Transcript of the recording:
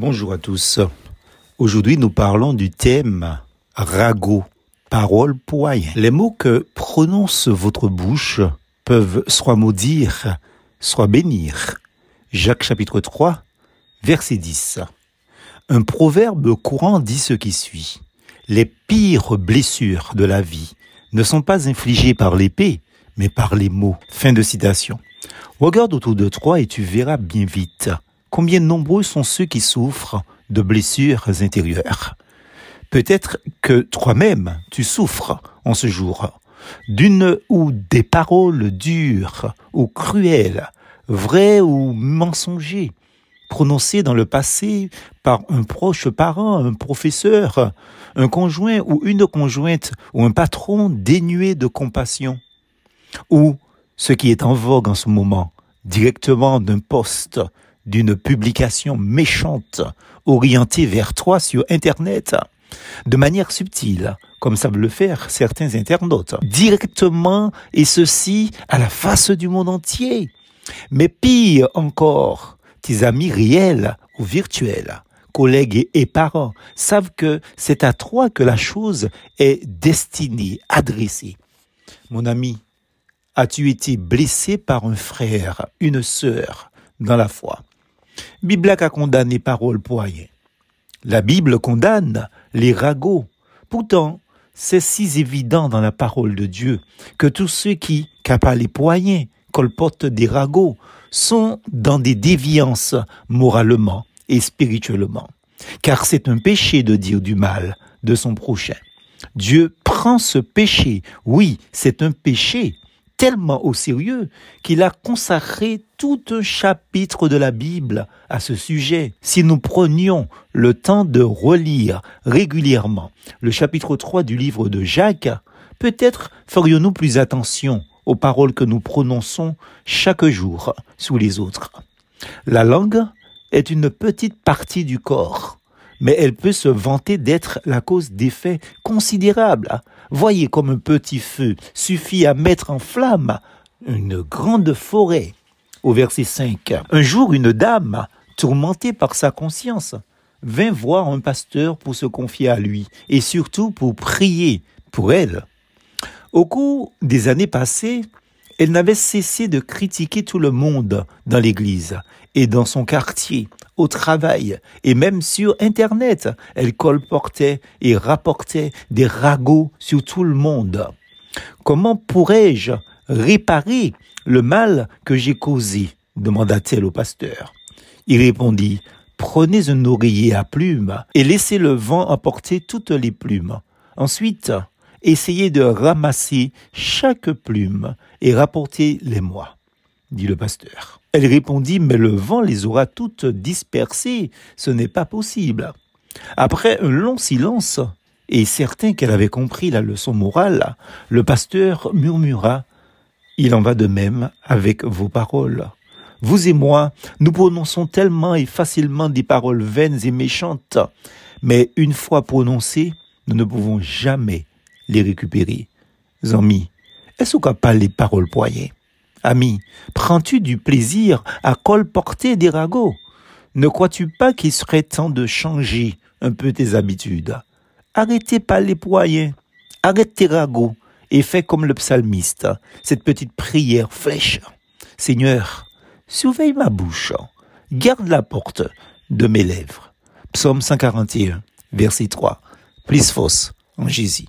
Bonjour à tous. Aujourd'hui, nous parlons du thème ragot, parole pou ayen. Les mots que prononce votre bouche peuvent soit maudire, soit bénir. Jacques chapitre 3, verset 10. Un proverbe courant dit ce qui suit. Les pires blessures de la vie ne sont pas infligées par l'épée, mais par les mots. Fin de citation. Regarde autour de toi et tu verras bien vite combien nombreux sont ceux qui souffrent de blessures intérieures. Peut-être que toi-même, tu souffres en ce jour d'une ou des paroles dures ou cruelles, vraies ou mensongères, prononcées dans le passé par un proche parent, un professeur, un conjoint ou une conjointe ou un patron dénué de compassion. Ou ce qui est en vogue en ce moment, directement d'un poste, d'une publication méchante orientée vers toi sur Internet, de manière subtile, comme savent le faire certains internautes, directement et ceci à la face du monde entier. Mais pire encore, tes amis réels ou virtuels, collègues et parents savent que c'est à toi que la chose est destinée, adressée. Mon ami, as-tu été blessé par un frère, une sœur dans la foi? Bible a condamné parole pou ayen. La Bible condamne les ragots. Pourtant, c'est si évident dans la parole de Dieu que tous ceux qui, parlent pou ayen, colportent des ragots, sont dans des déviances moralement et spirituellement. Car c'est un péché de dire du mal de son prochain. Dieu prend ce péché. Oui, c'est un péché tellement au sérieux qu'il a consacré tout un chapitre de la Bible à ce sujet. Si nous prenions le temps de relire régulièrement le chapitre 3 du livre de Jacques, peut-être ferions-nous plus attention aux paroles que nous prononçons chaque jour sous les autres. La langue est une petite partie du corps, mais elle peut se vanter d'être la cause d'effets considérables. Voyez comme un petit feu suffit à mettre en flamme une grande forêt. Au verset 5, un jour, une dame, tourmentée par sa conscience, vint voir un pasteur pour se confier à lui et surtout pour prier pour elle. Au cours des années passées, elle n'avait cessé de critiquer tout le monde dans l'église et dans son quartier, au travail et même sur Internet. Elle colportait et rapportait des ragots sur tout le monde. Comment pourrais-je réparer le mal que j'ai causé? Demanda-t-elle au pasteur. Il répondit, prenez un oreiller à plumes et laissez le vent emporter toutes les plumes. Ensuite, essayez de ramasser chaque plume et rapportez-les-moi, dit le pasteur. Elle répondit, mais le vent les aura toutes dispersées, ce n'est pas possible. Après un long silence, et certain qu'elle avait compris la leçon morale, le pasteur murmura, il en va de même avec vos paroles. Vous et moi, nous prononçons tellement et facilement des paroles vaines et méchantes, mais une fois prononcées, nous ne pouvons jamais les récupérer. Amis, est-ce qu'on parle des paroles pou ayen? Ami, prends-tu du plaisir à colporter des ragots? Ne crois-tu pas qu'il serait temps de changer un peu tes habitudes? Arrêtez parler pou ayen, arrête tes ragots et fais comme le psalmiste, cette petite prière flèche. Seigneur, surveille ma bouche, garde la porte de mes lèvres. Psaume 141, verset 3. Plus fausse en Jésus.